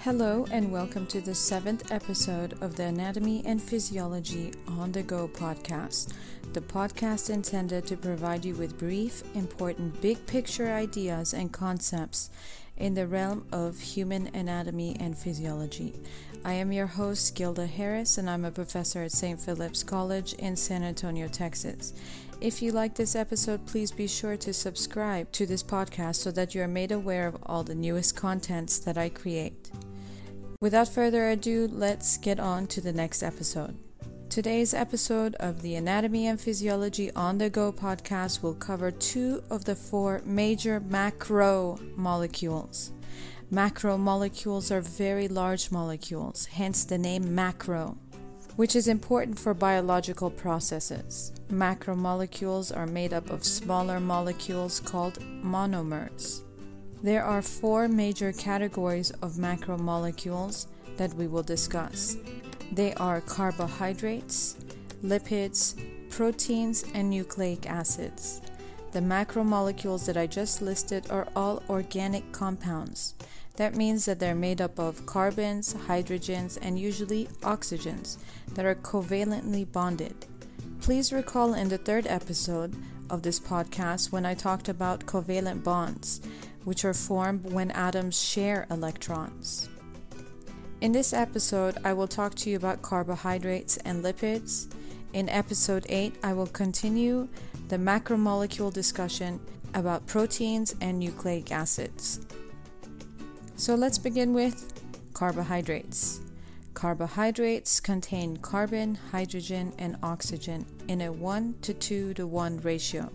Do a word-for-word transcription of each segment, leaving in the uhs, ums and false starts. Hello and welcome to the seventh episode of the Anatomy and Physiology on the Go podcast, the podcast intended to provide you with brief, important big picture ideas and concepts in the realm of human anatomy and physiology. I am your host, Gilda Harris, and I'm a professor at Saint Philip's College in San Antonio, Texas. If you like this episode, please be sure to subscribe to this podcast so that you are made aware of all the newest contents that I create. Without further ado, let's get on to the next episode. Today's episode of the Anatomy and Physiology on the Go podcast will cover two of the four major macromolecules. Macromolecules are very large molecules, hence the name macro, which is important for biological processes. Macromolecules are made up of smaller molecules called monomers. There are four major categories of macromolecules that we will discuss. They are carbohydrates, lipids, proteins, and nucleic acids. The macromolecules that I just listed are all organic compounds. That means that they're made up of carbons, hydrogens, and usually oxygens that are covalently bonded. Please recall in the third episode of this podcast when I talked about covalent bonds, which are formed when atoms share electrons. In this episode, I will talk to you about carbohydrates and lipids. In episode eight, I will continue the macromolecule discussion about proteins and nucleic acids. So let's begin with carbohydrates. Carbohydrates contain carbon, hydrogen, and oxygen in a one to two to one ratio,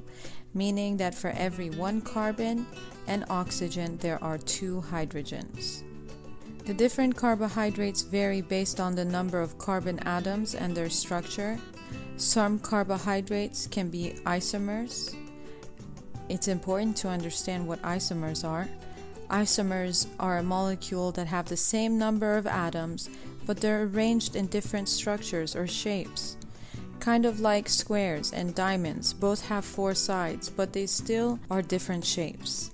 meaning that for every one carbon and oxygen, there are two hydrogens. The different carbohydrates vary based on the number of carbon atoms and their structure. Some carbohydrates can be isomers. It's important to understand what isomers are. Isomers are a molecule that have the same number of atoms, but they're arranged in different structures or shapes. Kind of like squares and diamonds, both have four sides, but they still are different shapes.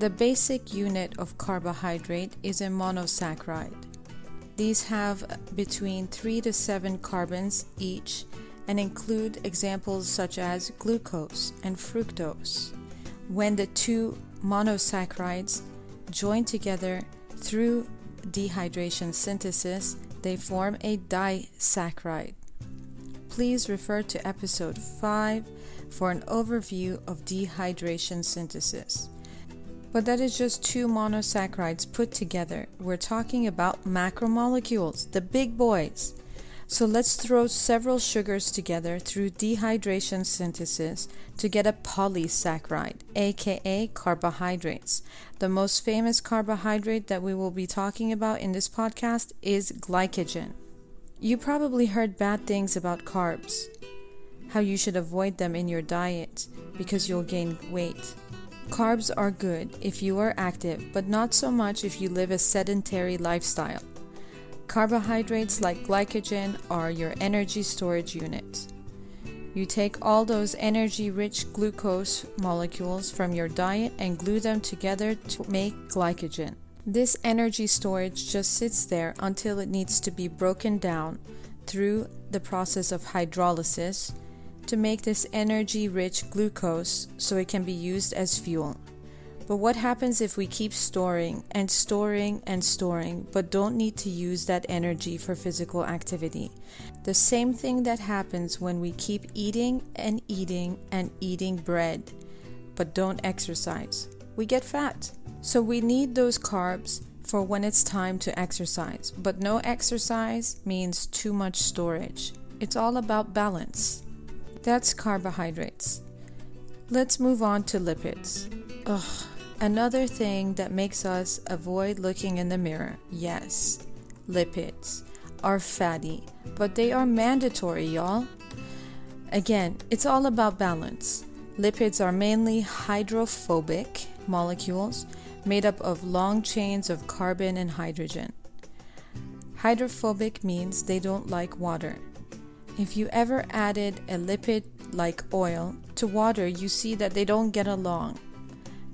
The basic unit of carbohydrate is a monosaccharide. These have between three to seven carbons each and include examples such as glucose and fructose. When the two monosaccharides join together through dehydration synthesis, they form a disaccharide. Please refer to episode five for an overview of dehydration synthesis. But that is just two monosaccharides put together. We're talking about macromolecules, the big boys. So let's throw several sugars together through dehydration synthesis to get a polysaccharide, aka carbohydrates. The most famous carbohydrate that we will be talking about in this podcast is glycogen. You probably heard bad things about carbs, how you should avoid them in your diet because you'll gain weight. Carbs are good if you are active, but not so much if you live a sedentary lifestyle. Carbohydrates like glycogen are your energy storage unit. You take all those energy-rich glucose molecules from your diet and glue them together to make glycogen. This energy storage just sits there until it needs to be broken down through the process of hydrolysis to make this energy-rich glucose so it can be used as fuel. But what happens if we keep storing and storing and storing but don't need to use that energy for physical activity? The same thing that happens when we keep eating and eating and eating bread but don't exercise. We get fat. So we need those carbs for when it's time to exercise. But no exercise means too much storage. It's all about balance. That's carbohydrates. Let's move on to lipids. Ugh, another thing that makes us avoid looking in the mirror. Yes, lipids are fatty, but they are mandatory, y'all. Again, it's all about balance. Lipids are mainly hydrophobic molecules, made up of long chains of carbon and hydrogen. Hydrophobic means they don't like water. If you ever added a lipid like oil to water, you see that they don't get along.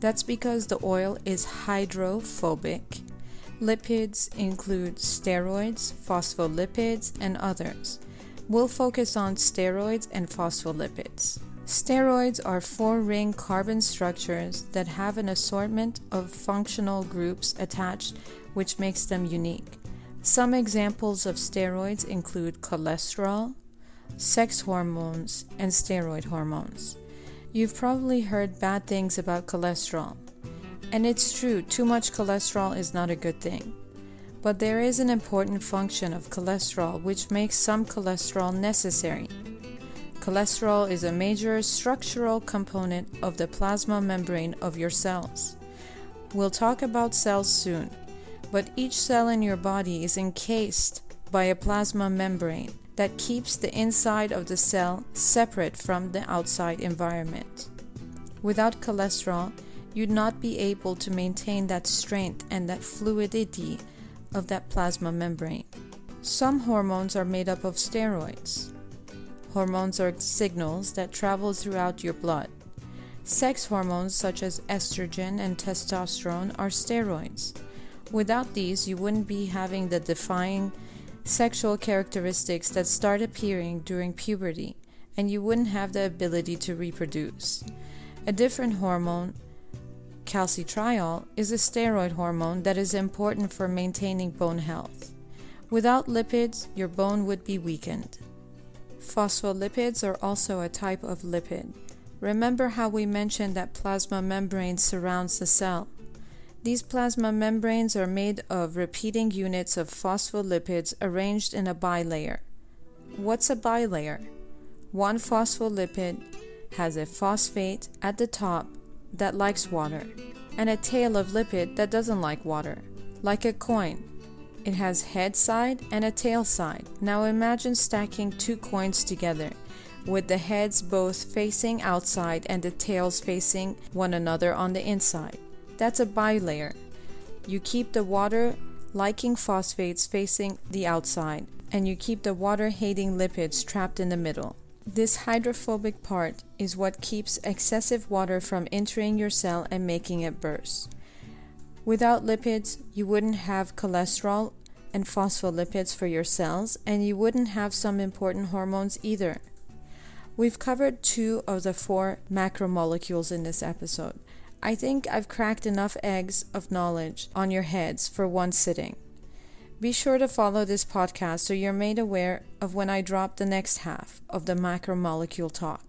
That's because the oil is hydrophobic. Lipids include steroids, phospholipids, and others. We'll focus on steroids and phospholipids. Steroids are four-ring carbon structures that have an assortment of functional groups attached, which makes them unique. Some examples of steroids include cholesterol, sex hormones, and steroid hormones. You've probably heard bad things about cholesterol. And it's true, too much cholesterol is not a good thing. But there is an important function of cholesterol which makes some cholesterol necessary. Cholesterol is a major structural component of the plasma membrane of your cells. We'll talk about cells soon, but each cell in your body is encased by a plasma membrane that keeps the inside of the cell separate from the outside environment. Without cholesterol, you'd not be able to maintain that strength and that fluidity of that plasma membrane. Some hormones are made up of steroids. Hormones are signals that travel throughout your blood. Sex hormones such as estrogen and testosterone are steroids. Without these, you wouldn't be having the defining sexual characteristics that start appearing during puberty, and you wouldn't have the ability to reproduce. A different hormone, calcitriol, is a steroid hormone that is important for maintaining bone health. Without lipids, your bone would be weakened. Phospholipids are also a type of lipid. Remember how we mentioned that plasma membrane surrounds the cell. These plasma membranes are made of repeating units of phospholipids arranged in a bilayer. What's a bilayer? One phospholipid has a phosphate at the top that likes water and a tail of lipid that doesn't like water, like a coin. It has head side and a tail side. Now imagine stacking two coins together with the heads both facing outside and the tails facing one another on the inside. That's a bilayer. You keep the water liking phosphates facing the outside and you keep the water hating lipids trapped in the middle. This hydrophobic part is what keeps excessive water from entering your cell and making it burst. Without lipids, you wouldn't have cholesterol and phospholipids for your cells, and you wouldn't have some important hormones either. We've covered two of the four macromolecules in this episode. I think I've cracked enough eggs of knowledge on your heads for one sitting. Be sure to follow this podcast so you're made aware of when I drop the next half of the macromolecule talk.